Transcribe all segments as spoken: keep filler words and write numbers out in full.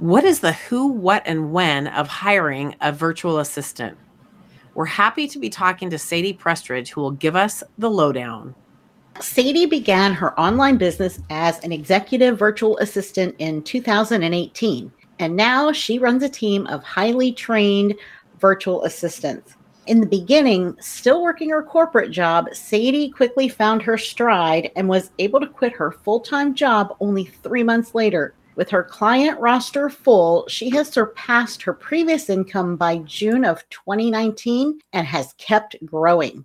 What is the who, what, and when of hiring a virtual assistant? We're happy to be talking to Sadie Prestridge, who will give us the lowdown. Sadie began her online business as an executive virtual assistant in two thousand eighteen, and now she runs a team of highly trained virtual assistants. In the beginning, still working her corporate job, Sadie quickly found her stride and was able to quit her full-time job only three months later. With her client roster full, she has surpassed her previous income by June of twenty nineteen and has kept growing.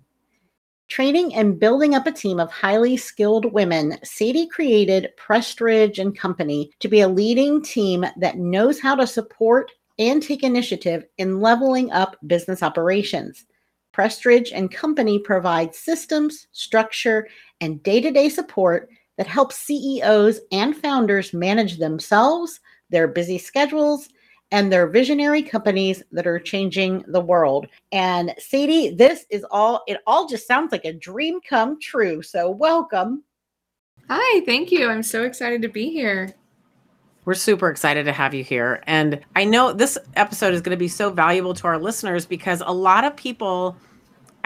Training and building up a team of highly skilled women, Sadie created Prestridge and Company to be a leading team that knows how to support and take initiative in leveling up business operations. Prestridge and Company provides systems, structure, and day-to-day support that helps C E Os and founders manage themselves, their busy schedules, and their visionary companies that are changing the world. And Sadie, this is all, it all just sounds like a dream come true. So welcome. Hi, thank you. I'm so excited to be here. We're super excited to have you here. And I know this episode is going to be so valuable to our listeners because a lot of people,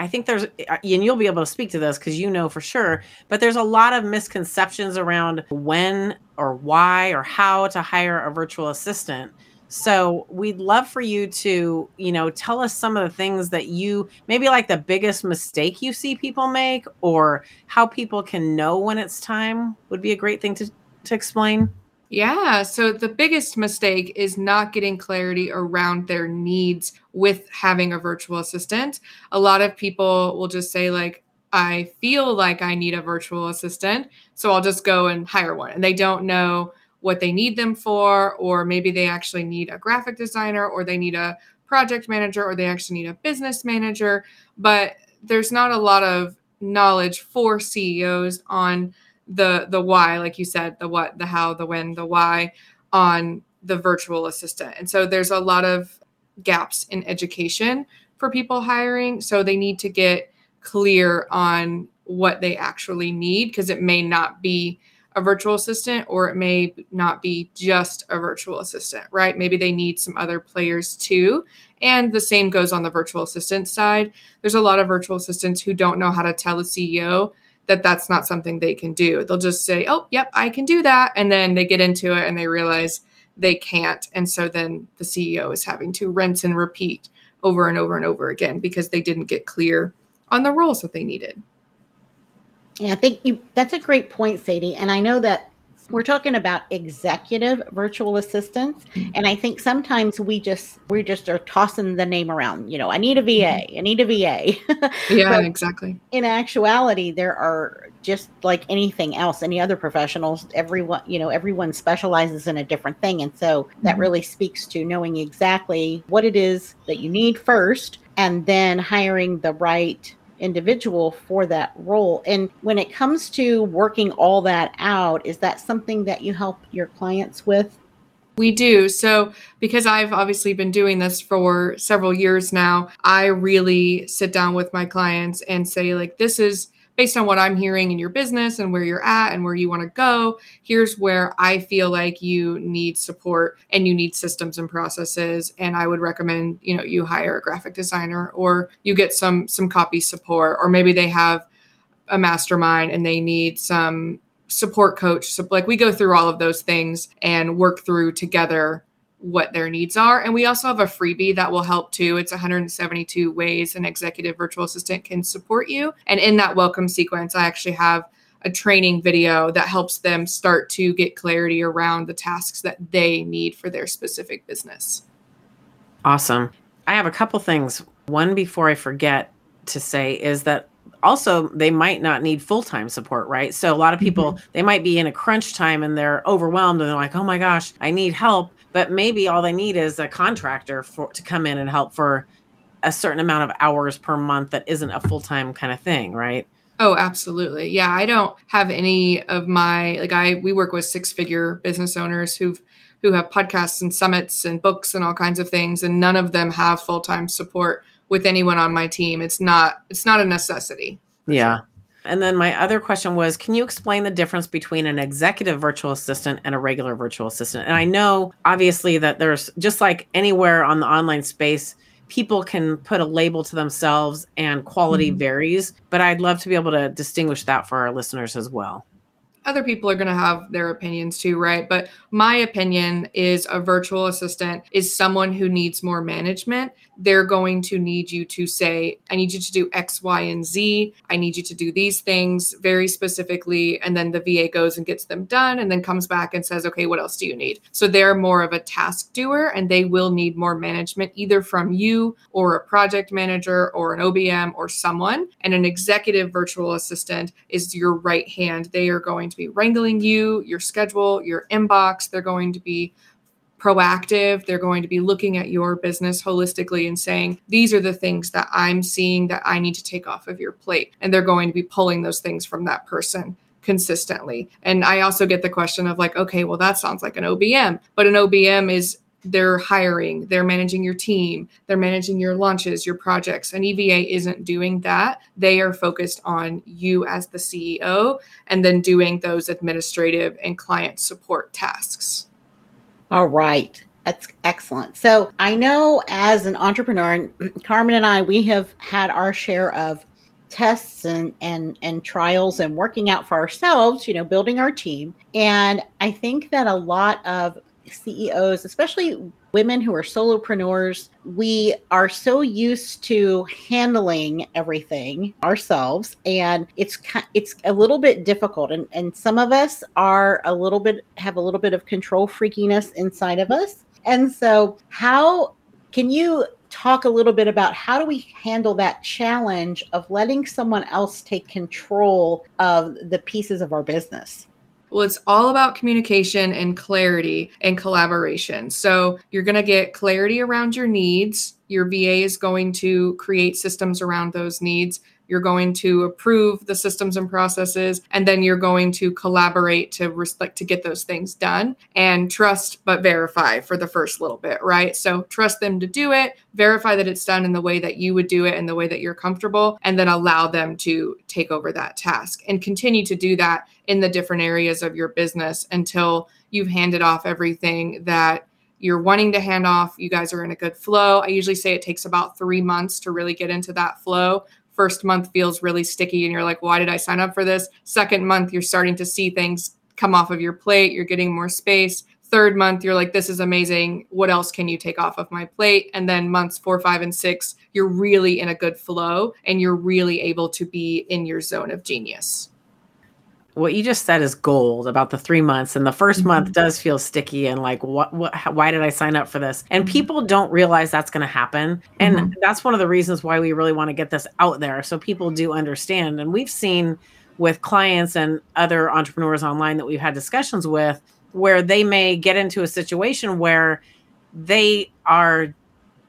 I think there's, and you'll be able to speak to this because you know for sure, but there's a lot of misconceptions around when or why or how to hire a virtual assistant. So we'd love for you to, you know, tell us some of the things that you, maybe like the biggest mistake you see people make or how people can know when it's time would be a great thing to, to explain. Yeah. So the biggest mistake is not getting clarity around their needs with having a virtual assistant. A lot of people will just say like, I feel like I need a virtual assistant, so I'll just go and hire one. And they don't know what they need them for, or maybe they actually need a graphic designer, or they need a project manager, or they actually need a business manager. But there's not a lot of knowledge for C E Os on the the why, like you said, the what, the how, the when, the why on the virtual assistant. And so there's a lot of gaps in education for people hiring. So they need to get clear on what they actually need, because it may not be a virtual assistant or it may not be just a virtual assistant, right? Maybe they need some other players too. And the same goes on the virtual assistant side. There's a lot of virtual assistants who don't know how to tell a C E O that that's not something they can do. They'll just say, oh, yep, I can do that. And then they get into it and they realize they can't. And so then the C E O is having to rinse and repeat over and over and over again because they didn't get clear on the roles that they needed. Yeah, I think you, that's a great point, Sadie. And I know that we're talking about executive virtual assistants. And I think sometimes we just, we just are tossing the name around, you know, I need a V A, I need a V A. Yeah, exactly. In actuality, there are, just like anything else, any other professionals, everyone, you know, everyone specializes in a different thing. And so that really speaks to knowing exactly what it is that you need first, and then hiring the right individual for that role. And when it comes to working all that out, is that something that you help your clients with? We do. So because I've obviously been doing this for several years now, I really sit down with my clients and say, like, this is based on what I'm hearing in your business and where you're at and where you want to go. Here's where I feel like you need support and you need systems and processes. And I would recommend, you know, you hire a graphic designer, or you get some, some copy support, or maybe they have a mastermind and they need some support coach. So like we go through all of those things and work through together what their needs are. And we also have a freebie that will help too. It's one hundred seventy-two ways an executive virtual assistant can support you. And in that welcome sequence, I actually have a training video that helps them start to get clarity around the tasks that they need for their specific business. Awesome. I have a couple things. One, before I forget to say, is that also, they might not need full-time support, right? So a lot of people, mm-hmm. they might be in a crunch time and they're overwhelmed and they're like, oh my gosh, I need help. But maybe all they need is a contractor for, to come in and help for a certain amount of hours per month that isn't a full-time kind of thing, right? Oh, absolutely. Yeah, I don't have any of my, like I, we work with six-figure business owners who've who have podcasts and summits and books and all kinds of things, and none of them have full-time support with anyone on my team. It's not, it's not a necessity. Yeah. And then my other question was, can you explain the difference between an executive virtual assistant and a regular virtual assistant? And I know obviously that there's, just like anywhere on the online space, people can put a label to themselves and quality mm-hmm. varies, but I'd love to be able to distinguish that for our listeners as well. Other people are going to have their opinions too, right? But my opinion is a virtual assistant is someone who needs more management. They're going to need you to say, I need you to do X, Y, and Z. I need you to do these things very specifically. And then the V A goes and gets them done and then comes back and says, okay, what else do you need? So they're more of a task doer and they will need more management either from you or a project manager or an O B M or someone. And an executive virtual assistant is your right hand. They are going to be wrangling you, your schedule, your inbox. They're going to be proactive. They're going to be looking at your business holistically and saying, these are the things that I'm seeing that I need to take off of your plate. And they're going to be pulling those things from that person consistently. And I also get the question of like, okay, well, that sounds like an O B M, but an O B M is they're hiring, they're managing your team, they're managing your launches, your projects. An E V A isn't doing that. They are focused on you as the C E O and then doing those administrative and client support tasks. All right. That's excellent. So I know as an entrepreneur, and Carmen and I, we have had our share of tests and, and, and trials and working out for ourselves, you know, building our team. And I think that a lot of C E Os, especially women who are solopreneurs, we are so used to handling everything ourselves, and it's it's a little bit difficult. And, and some of us are a little bit have a little bit of control freakiness inside of us. And so, how can you talk a little bit about how do we handle that challenge of letting someone else take control of the pieces of our business? Well, it's all about communication and clarity and collaboration. So you're going to get clarity around your needs. Your V A is going to create systems around those needs. You're going to approve the systems and processes, and then you're going to collaborate to respect, to get those things done, and trust but verify for the first little bit, right? So trust them to do it, verify that it's done in the way that you would do it and the way that you're comfortable, and then allow them to take over that task and continue to do that in the different areas of your business until you've handed off everything that you're wanting to hand off. You guys are in a good flow. I usually say it takes about three months to really get into that flow. First month feels really sticky and you're like, why did I sign up for this? Second month, you're starting to see things come off of your plate. You're getting more space. Third month, you're like, this is amazing. What else can you take off of my plate? And then months four, five, and six, you're really in a good flow and you're really able to be in your zone of genius. What you just said is gold about the three months. And the first mm-hmm. month does feel sticky and like, what, what, why did I sign up for this? And people don't realize that's going to happen. And mm-hmm. that's one of the reasons why we really want to get this out there, so people do understand. And we've seen with clients and other entrepreneurs online that we've had discussions with, where they may get into a situation where they are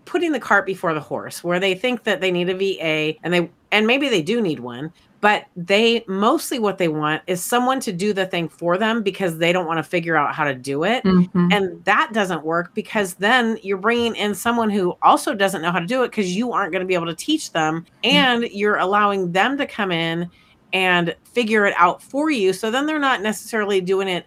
putting the cart before the horse, where they think that they need a V A, and they, and maybe they do need one, but they mostly what they want is someone to do the thing for them because they don't want to figure out how to do it. Mm-hmm. And that doesn't work, because then you're bringing in someone who also doesn't know how to do it because you aren't going to be able to teach them. And mm-hmm. you're allowing them to come in and figure it out for you. So then they're not necessarily doing it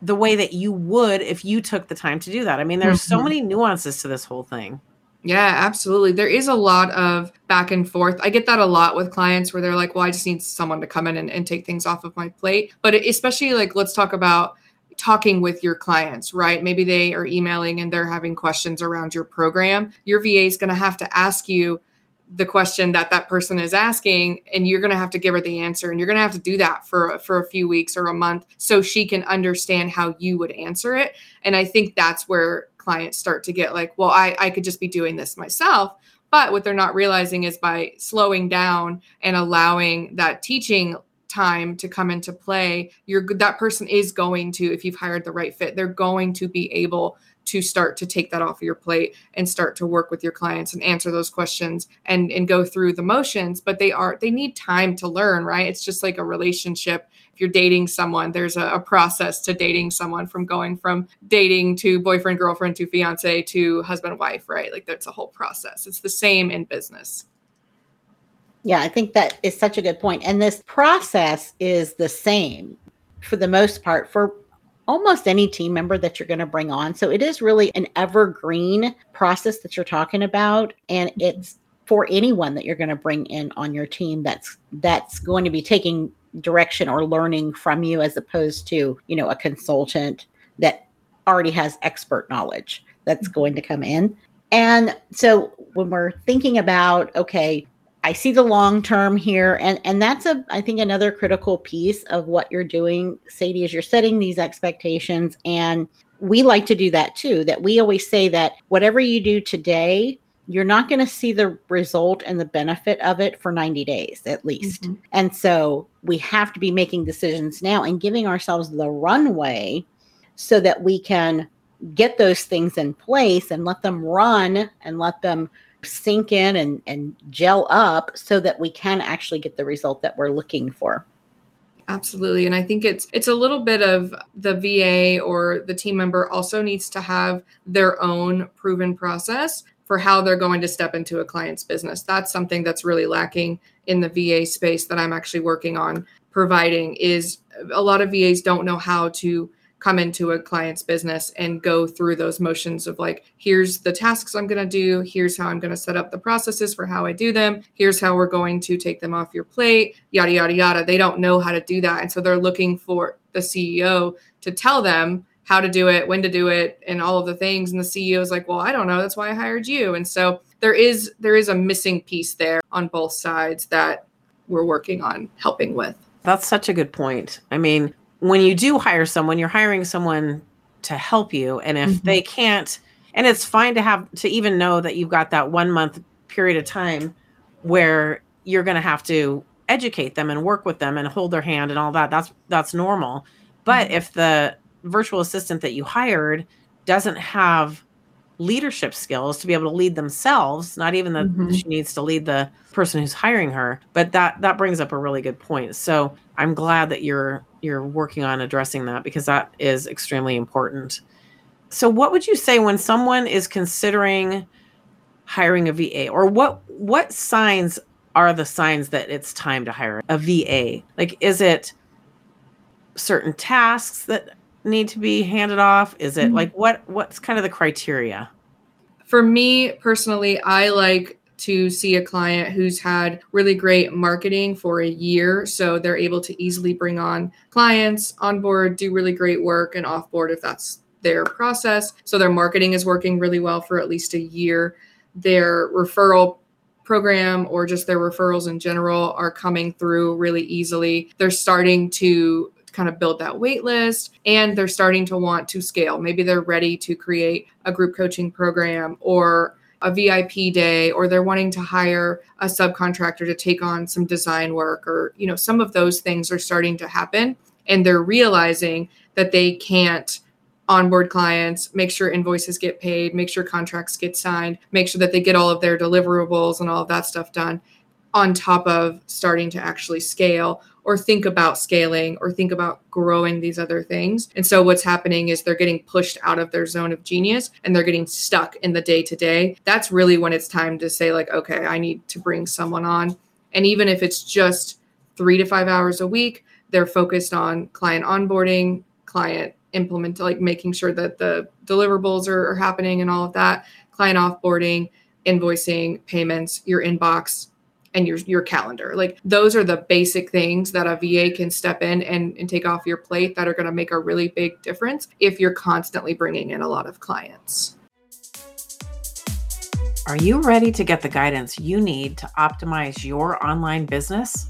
the way that you would if you took the time to do that. I mean, there's mm-hmm. so many nuances to this whole thing. Yeah, absolutely. There is a lot of back and forth. I get that a lot with clients where they're like, well, I just need someone to come in and, and take things off of my plate. But especially like, let's talk about talking with your clients, right? Maybe they are emailing and they're having questions around your program. Your V A is going to have to ask you the question that that person is asking, and you're going to have to give her the answer, and you're going to have to do that for, for a few weeks or a month so she can understand how you would answer it. And I think that's where clients start to get like, well, I, I could just be doing this myself. But what they're not realizing is by slowing down and allowing that teaching time to come into play, you're that person is going to, if you've hired the right fit, they're going to be able to start to take that off of your plate and start to work with your clients and answer those questions and, and go through the motions. But they are, they need time to learn, right? It's just like a relationship. If you're dating someone, there's a, a process to dating someone, from going from dating to boyfriend, girlfriend, to fiance, to husband, wife, right? Like that's a whole process. It's the same in business. Yeah, I think that is such a good point. And this process is the same for the most part for almost any team member that you're going to bring on. So it is really an evergreen process that you're talking about. And it's for anyone that you're going to bring in on your team that's that's going to be taking direction or learning from you, as opposed to, you know, a consultant that already has expert knowledge that's going to come in. And so when we're thinking about, okay, I see the long term here. And, and that's, a I think, another critical piece of what you're doing, Sadie, is you're setting these expectations. And we like to do that too, that we always say that whatever you do today, you're not going to see the result and the benefit of it for ninety days at least. Mm-hmm. And so we have to be making decisions now and giving ourselves the runway so that we can get those things in place and let them run and let them sink in and, and gel up so that we can actually get the result that we're looking for. Absolutely. And I think it's it's a little bit of the V A or the team member also needs to have their own proven process for how they're going to step into a client's business. That's something that's really lacking in the V A space that I'm actually working on providing, is a lot of V As don't know how to come into a client's business and go through those motions of like, here's the tasks I'm going to do. Here's how I'm going to set up the processes for how I do them. Here's how we're going to take them off your plate, yada, yada, yada. They don't know how to do that. And so they're looking for the C E O to tell them how to do it, when to do it, and all of the things. And the C E O is like, well, I don't know. That's why I hired you. And so there is, there is a missing piece there on both sides that we're working on helping with. That's such a good point. I mean, when you do hire someone, you're hiring someone to help you. And if mm-hmm. they can't, and it's fine to have to even know that you've got that one month period of time where you're going to have to educate them and work with them and hold their hand and all that. That's, that's normal. But mm-hmm. if the virtual assistant that you hired doesn't have leadership skills to be able to lead themselves, not even that mm-hmm. she needs to lead the person who's hiring her, but that, that brings up a really good point. So I'm glad that you're, you're working on addressing that, because that is extremely important. So what would you say when someone is considering hiring a V A, or what, what signs are the signs that it's time to hire a V A? Like, is it certain tasks that need to be handed off? Is it like, what, what's kind of the criteria? For me personally, I like to see a client who's had really great marketing for a year. So they're able to easily bring on clients, onboard, do really great work, and offboard if that's their process. So their marketing is working really well for at least a year. Their referral program, or just their referrals in general, are coming through really easily. They're starting to kind of build that wait list, and they're starting to want to scale. Maybe they're ready to create a group coaching program or a V I P day, or they're wanting to hire a subcontractor to take on some design work, or, you know, some of those things are starting to happen, and they're realizing that they can't onboard clients, make sure invoices get paid, make sure contracts get signed, make sure that they get all of their deliverables and all of that stuff done, on top of starting to actually scale or think about scaling or think about growing these other things. And so what's happening is they're getting pushed out of their zone of genius, and they're getting stuck in the day to day. That's really when it's time to say like, okay, I need to bring someone on. And even if it's just three to five hours a week, they're focused on client onboarding, client implement, like making sure that the deliverables are, are happening and all of that, client offboarding, invoicing, payments, your inbox, and your your calendar. Like, those are the basic things that a V A can step in and, and take off your plate that are going to make a really big difference if you're constantly bringing in a lot of clients. Are you ready to get the guidance you need to optimize your online business?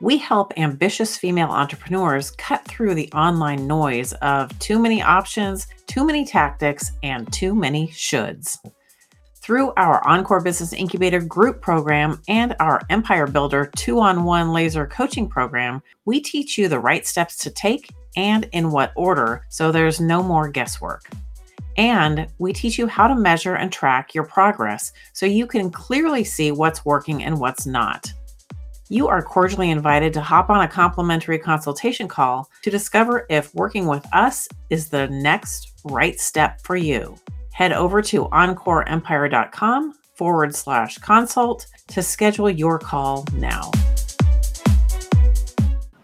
We help ambitious female entrepreneurs cut through the online noise of too many options, too many tactics, and too many shoulds. Through our Encore Business Incubator group program and our Empire Builder two-on-one laser coaching program, we teach you the right steps to take and in what order, so there's no more guesswork. And we teach you how to measure and track your progress so you can clearly see what's working and what's not. You are cordially invited to hop on a complimentary consultation call to discover if working with us is the next right step for you. Head over to Encore Empire dot com forward slash consult to schedule your call now.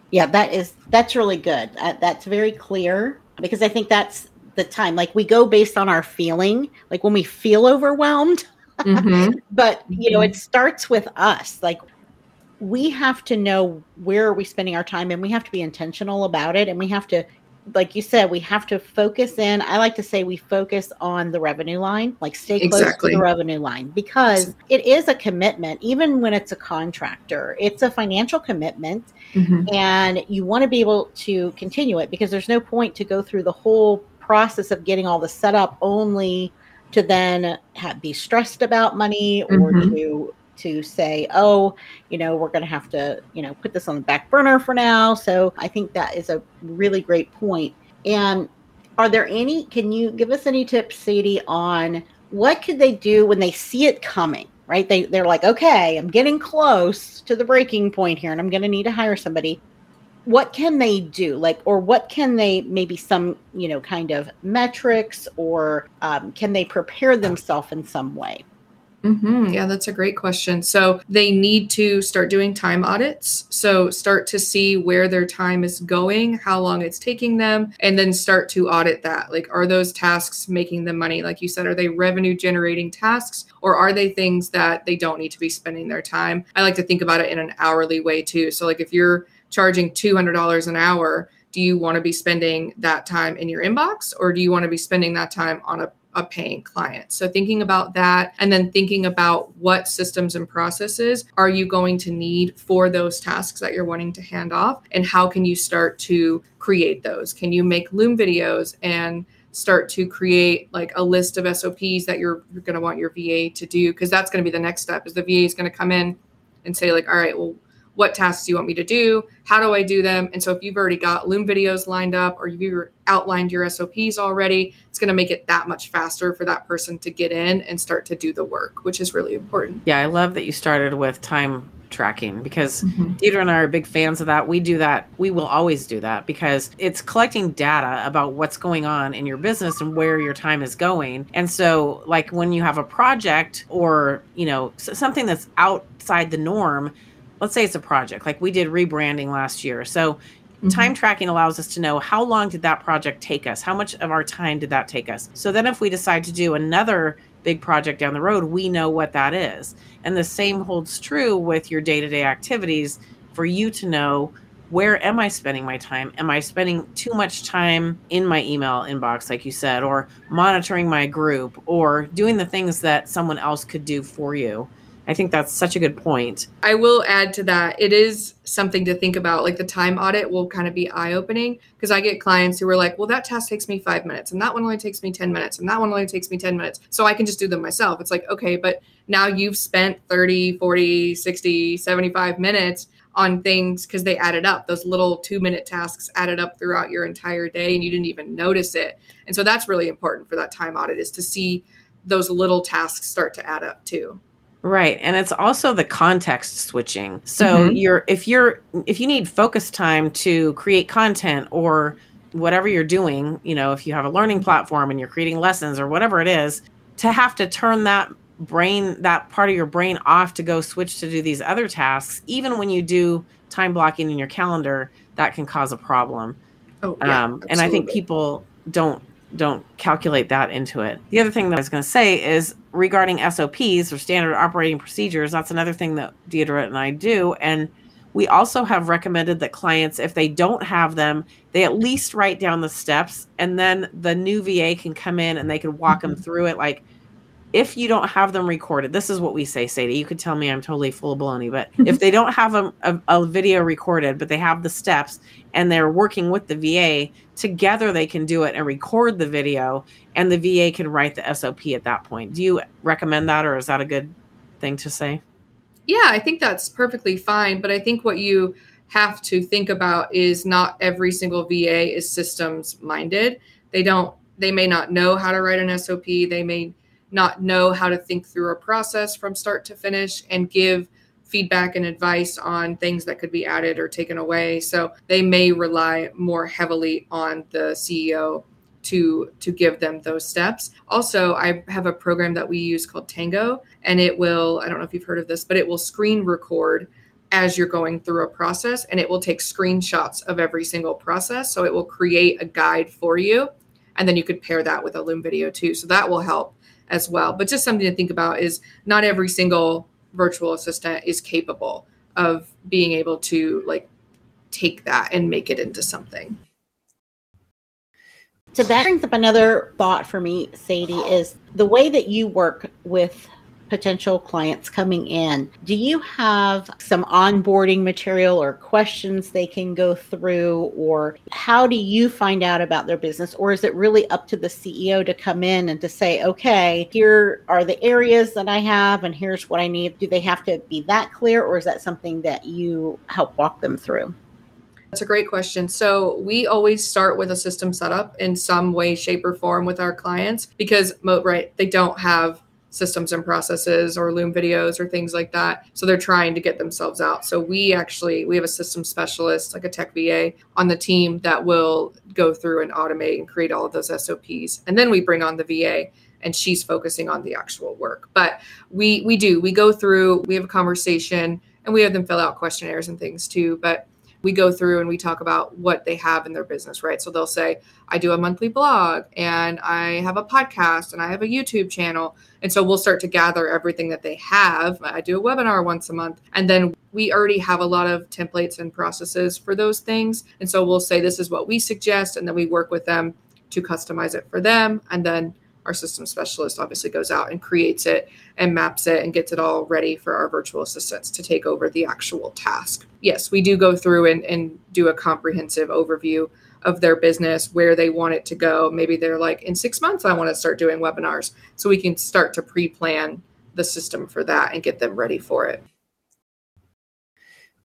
Yeah, that is, that's really good. Uh, that's very clear, because I think that's the time. Like, we go based on our feeling, like when we feel overwhelmed, mm-hmm. but you know, it starts with us. Like, we have to know where are we spending our time, and we have to be intentional about it. And we have to, like you said, we have to focus in. I like to say we focus on the revenue line, like stay close exactly. to the revenue line, because it is a commitment. Even when it's a contractor, it's a financial commitment, mm-hmm. and you want to be able to continue it, because there's no point to go through the whole process of getting all the setup only to then have, be stressed about money, or mm-hmm. to to say, oh, you know, we're going to have to, you know, put this on the back burner for now. So I think that is a really great point. And are there any, can you give us any tips, Sadie, on what could they do when they see it coming, right? They, they're like, okay, I'm getting close to the breaking point here, and I'm going to need to hire somebody. What can they do? Like, or what can they, maybe some, you know, kind of metrics, or um, can they prepare themselves in some way? Mm-hmm. Yeah, that's a great question. So they need to start doing time audits. So start to see where their time is going, how long it's taking them, and then start to audit that. Like, are those tasks making them money? Like you said, are they revenue generating tasks, or are they things that they don't need to be spending their time? I like to think about it in an hourly way too. So like, if you're charging two hundred dollars an hour, do you want to be spending that time in your inbox, or do you want to be spending that time on a a paying client? So thinking about that, and then thinking about what systems and processes are you going to need for those tasks that you're wanting to hand off, and how can you start to create those? Can you make Loom videos and start to create like a list of S O Ps that you're, you're going to want your V A to do? Because that's going to be the next step, is the V A is going to come in and say like, all right, well, what tasks do you want me to do? How do I do them? And so if you've already got Loom videos lined up, or you've outlined your S O Ps already, it's going to make it that much faster for that person to get in and start to do the work, which is really important. Yeah, I love that you started with time tracking, because mm-hmm. Deirdre and I are big fans of that. We do that. We will always do that, because it's collecting data about what's going on in your business and where your time is going. And so like when you have a project, or, you know, something that's outside the norm, let's say it's a project, like we did rebranding last year. So mm-hmm. time tracking allows us to know how long did that project take us? How much of our time did that take us? So then if we decide to do another big project down the road, we know what that is. And the same holds true with your day-to-day activities, for you to know, where am I spending my time? Am I spending too much time in my email inbox, like you said, or monitoring my group, or doing the things that someone else could do for you? I think that's such a good point. I will add to that. It is something to think about. Like the time audit will kind of be eye-opening, because I get clients who are like, well, that task takes me five minutes and that one only takes me ten minutes and that one only takes me ten minutes. So I can just do them myself. It's like, okay, but now you've spent thirty, forty, sixty, seventy-five minutes on things, because they added up. Those little two-minute tasks added up throughout your entire day and you didn't even notice it. And so that's really important for that time audit, is to see those little tasks start to add up too. Right. And it's also the context switching. So mm-hmm. you're if you're if you need focus time to create content, or whatever you're doing, you know, if you have a learning platform and you're creating lessons or whatever it is, to have to turn that brain, that part of your brain off to go switch to do these other tasks, even when you do time blocking in your calendar, that can cause a problem. Oh, yeah, um, and I think people don't don't calculate that into it. The other thing that I was going to say is regarding S O Ps or standard operating procedures, that's another thing that Deirdre and I do. And we also have recommended that clients, if they don't have them, they at least write down the steps, and then the new V A can come in and they can walk mm-hmm. them through it. Like, if you don't have them recorded, this is what we say, Sadie, you could tell me I'm totally full of baloney, but if they don't have a, a, a video recorded, but they have the steps and they're working with the V A, together they can do it and record the video, and the V A can write the S O P at that point. Do you recommend that, or is that a good thing to say? Yeah, I think that's perfectly fine. But I think what you have to think about is not every single V A is systems minded. They don't, they may not know how to write an S O P. They may not know how to think through a process from start to finish and give feedback and advice on things that could be added or taken away. So they may rely more heavily on the C E O to, to give them those steps. Also, I have a program that we use called Tango, and it will, I don't know if you've heard of this, but it will screen record as you're going through a process, and it will take screenshots of every single process. So it will create a guide for you. And then you could pair that with a Loom video too. So that will help as well. But just something to think about is not every single virtual assistant is capable of being able to like take that and make it into something. So that brings up another thought for me, Sadie, is the way that you work with potential clients coming in. Do you have some onboarding material or questions they can go through, or how do you find out about their business? Or is it really up to the C E O to come in and to say, okay, here are the areas that I have and here's what I need? Do they have to be that clear, or is that something that you help walk them through? That's a great question. So we always start with a system setup in some way, shape, or form with our clients, because right, they don't have systems and processes or Loom videos or things like that. So they're trying to get themselves out. So we actually, we have a system specialist, like a tech V A on the team that will go through and automate and create all of those S O Ps. And then we bring on the V A and she's focusing on the actual work. But we, we do, we go through, we have a conversation, and we have them fill out questionnaires and things too. But we go through and we talk about what they have in their business, right? So they'll say, I do a monthly blog, and I have a podcast, and I have a YouTube channel. And so we'll start to gather everything that they have. I do a webinar once a month. And then we already have a lot of templates and processes for those things. And so we'll say, this is what we suggest. And then we work with them to customize it for them. And then our system specialist obviously goes out and creates it and maps it and gets it all ready for our virtual assistants to take over the actual task. Yes, we do go through and, and do a comprehensive overview of their business, where they want it to go. Maybe they're like, in six months, I want to start doing webinars. So we can start to pre-plan the system for that and get them ready for it.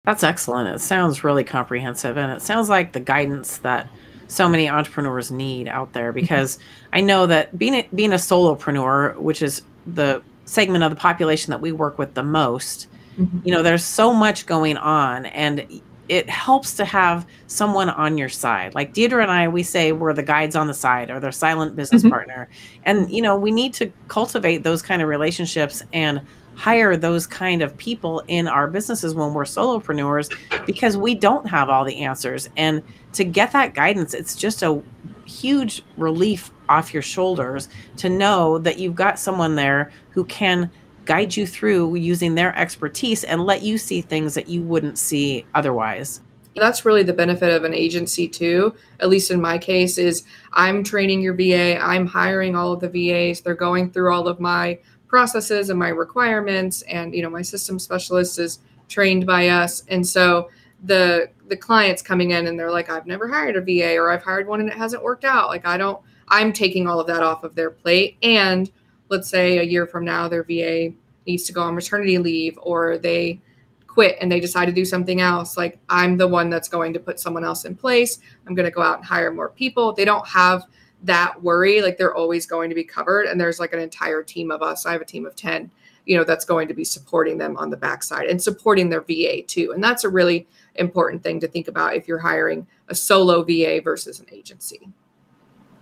That's excellent. It sounds really comprehensive. And it sounds like the guidance that so many entrepreneurs need out there, because I know that being a, being a solopreneur, which is the segment of the population that we work with the most, mm-hmm. you know, there's so much going on, and it helps to have someone on your side. Like Deirdre and I, we say we're the guides on the side, or their silent business mm-hmm. partner. And, you know, we need to cultivate those kind of relationships and hire those kind of people in our businesses when we're solopreneurs, because we don't have all the answers. And to get that guidance, it's just a huge relief off your shoulders to know that you've got someone there who can guide you through using their expertise and let you see things that you wouldn't see otherwise. That's really the benefit of an agency too, at least in my case, is I'm training your V A, I'm hiring all of the V As, they're going through all of my processes and my requirements, and you know, my system specialist is trained by us. And so the the client's coming in and they're like, I've never hired a V A, or I've hired one and it hasn't worked out. Like, I don't, I'm taking all of that off of their plate. And let's say a year from now, their V A needs to go on maternity leave, or they quit and they decide to do something else. Like, I'm the one that's going to put someone else in place. I'm going to go out and hire more people. They don't have that worry, like they're always going to be covered. And there's like an entire team of us. I have a team of ten, you know, that's going to be supporting them on the backside and supporting their V A too. And that's a really important thing to think about if you're hiring a solo V A versus an agency.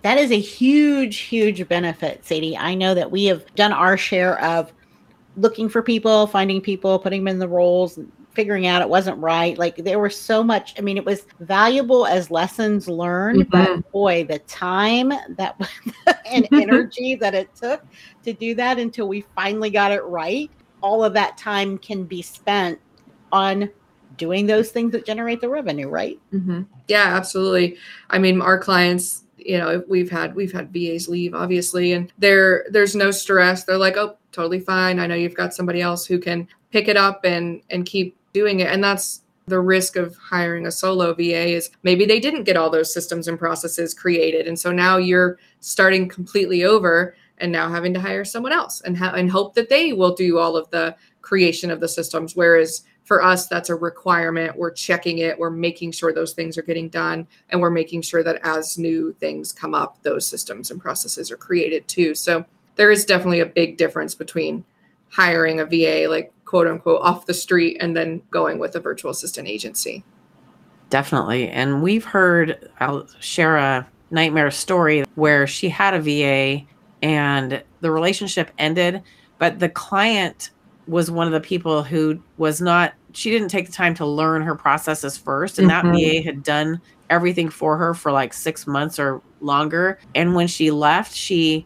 That is a huge, huge benefit, Sadie. I know that we have done our share of looking for people, finding people, putting them in the roles, figuring out it wasn't right. Like there was so much, I mean, it was valuable as lessons learned, mm-hmm. but boy, the time that and energy that it took to do that until we finally got it right. All of that time can be spent on doing those things that generate the revenue, right? Mm-hmm. Yeah, absolutely. I mean, our clients, you know, we've had, we've had V As leave, obviously, and there, there's no stress. They're like, oh, totally fine. I know you've got somebody else who can pick it up and, and keep doing it. And that's the risk of hiring a solo V A is maybe they didn't get all those systems and processes created. And so now you're starting completely over and now having to hire someone else and ha- and hope that they will do all of the creation of the systems. Whereas for us, that's a requirement. We're checking it. We're making sure those things are getting done. And we're making sure that as new things come up, those systems and processes are created too. So there is definitely a big difference between hiring a V A, like quote unquote, off the street, and then going with a virtual assistant agency. Definitely. And we've heard, I'll share a nightmare story where she had a V A and the relationship ended, but the client was one of the people who was not, she didn't take the time to learn her processes first. And mm-hmm. that V A had done everything for her for like six months or longer. And when she left, she,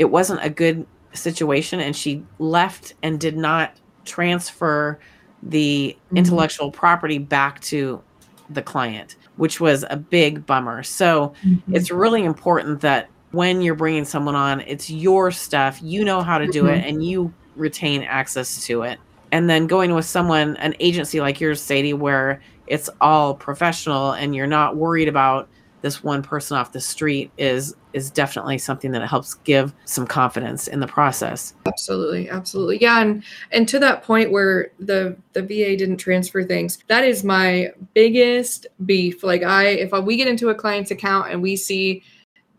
it wasn't a good situation. And she left and did not transfer the mm-hmm. intellectual property back to the client, which was a big bummer. So mm-hmm. it's really important that when you're bringing someone on, it's your stuff, you know how to do mm-hmm. it, and you retain access to it. And then going with someone, an agency like yours, Sadie, where it's all professional and you're not worried about this one person off the street is, is definitely something that helps give some confidence in the process. Absolutely. Absolutely. Yeah. And, and to that point where the, the V A didn't transfer things, that is my biggest beef. Like I, if I, we get into a client's account and we see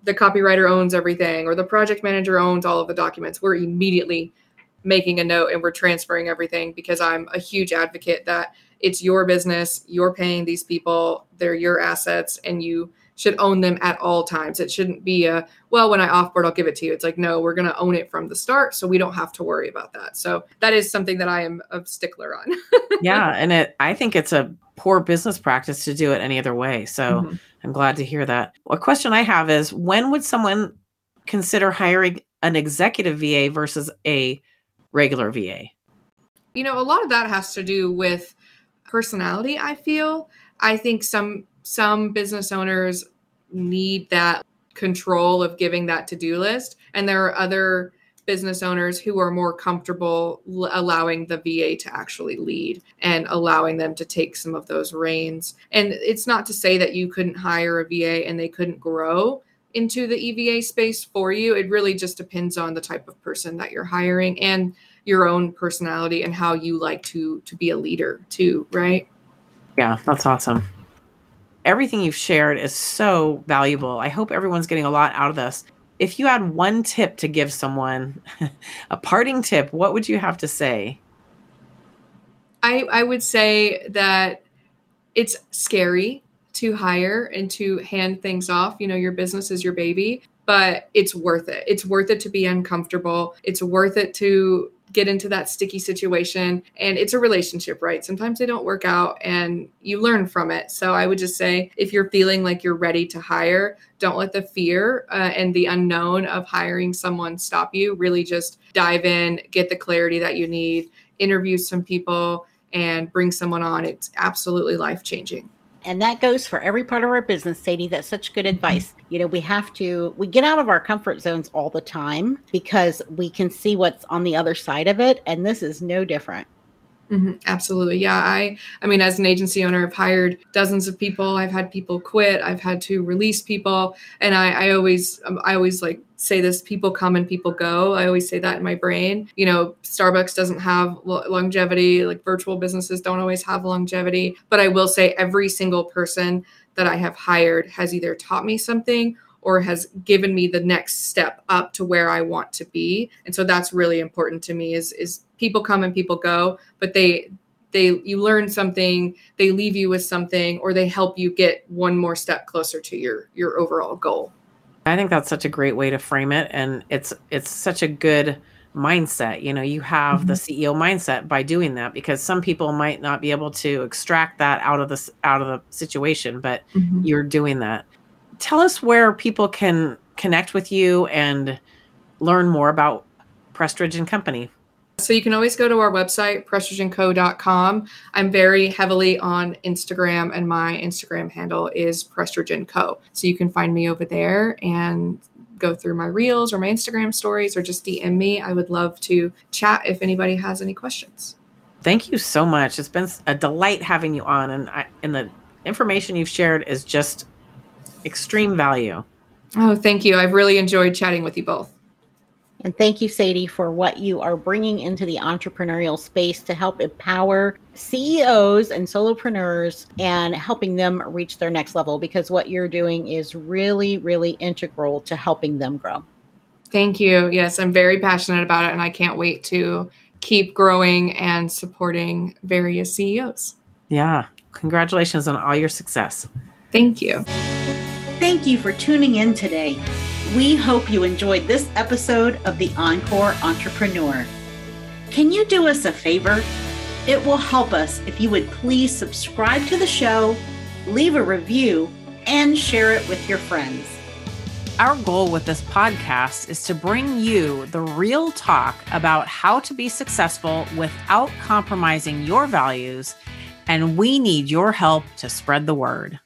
the copywriter owns everything or the project manager owns all of the documents, we're immediately making a note and we're transferring everything, because I'm a huge advocate that it's your business, you're paying these people, they're your assets, and you should own them at all times. It shouldn't be a, well, when I offboard, I'll give it to you. It's like, no, we're going to own it from the start, so we don't have to worry about that. So that is something that I am a stickler on. Yeah. And it, I think it's a poor business practice to do it any other way. So mm-hmm. I'm glad to hear that. A question I have is, when would someone consider hiring an executive V A versus a regular V A? You know, a lot of that has to do with personality, I feel. I think some some business owners need that control of giving that to-do list. And there are other business owners who are more comfortable l- allowing the V A to actually lead and allowing them to take some of those reins. And it's not to say that you couldn't hire a V A and they couldn't grow into the E V A space for you. It really just depends on the type of person that you're hiring and your own personality and how you like to to be a leader too, right? Yeah, that's awesome. Everything you've shared is so valuable. I hope everyone's getting a lot out of this. If you had one tip to give someone, a parting tip, what would you have to say? I, I would say that it's scary to hire and to hand things off. You know, your business is your baby, but it's worth it. It's worth it to be uncomfortable. It's worth it to get into that sticky situation. And it's a relationship, right? Sometimes they don't work out and you learn from it. So I would just say, if you're feeling like you're ready to hire, don't let the fear uh, and the unknown of hiring someone stop you. Really just dive in, get the clarity that you need, interview some people, and bring someone on. It's absolutely life-changing. And that goes for every part of our business, Sadie. That's such good advice. You know, we have to, we get out of our comfort zones all the time because we can see what's on the other side of it. And this is no different. Mm-hmm, absolutely. Yeah. I, I mean, as an agency owner, I've hired dozens of people. I've had people quit. I've had to release people. And I, I always, I always like say this, people come and people go. I always say that in my brain. You know, Starbucks doesn't have lo- longevity, like virtual businesses don't always have longevity, but I will say every single person that I have hired has either taught me something or has given me the next step up to where I want to be. And so that's really important to me is, is people come and people go, but they, they, you learn something, they leave you with something, or they help you get one more step closer to your, your overall goal. I think that's such a great way to frame it. And it's, it's such a good mindset. You know, you have mm-hmm. the C E O mindset by doing that, because some people might not be able to extract that out of this, out of the situation, but mm-hmm. you're doing that. Tell us where people can connect with you and learn more about Prestridge and Company. So you can always go to our website, prestridge and co dot com. I'm very heavily on Instagram, and my Instagram handle is prestridge and co. So you can find me over there and go through my reels or my Instagram stories, or just D M me. I would love to chat if anybody has any questions. Thank you so much. It's been a delight having you on, and I, and the information you've shared is just extreme value. Oh, thank you. I've really enjoyed chatting with you both. And thank you, Sadie, for what you are bringing into the entrepreneurial space to help empower C E Os and solopreneurs and helping them reach their next level, because what you're doing is really, really integral to helping them grow. Thank you. Yes, I'm very passionate about it, and I can't wait to keep growing and supporting various C E Os. Yeah. Congratulations on all your success. Thank you. Thank you for tuning in today. We hope you enjoyed this episode of the Encore Entrepreneur. Can you do us a favor? It will help us if you would please subscribe to the show, leave a review, and share it with your friends. Our goal with this podcast is to bring you the real talk about how to be successful without compromising your values, and we need your help to spread the word.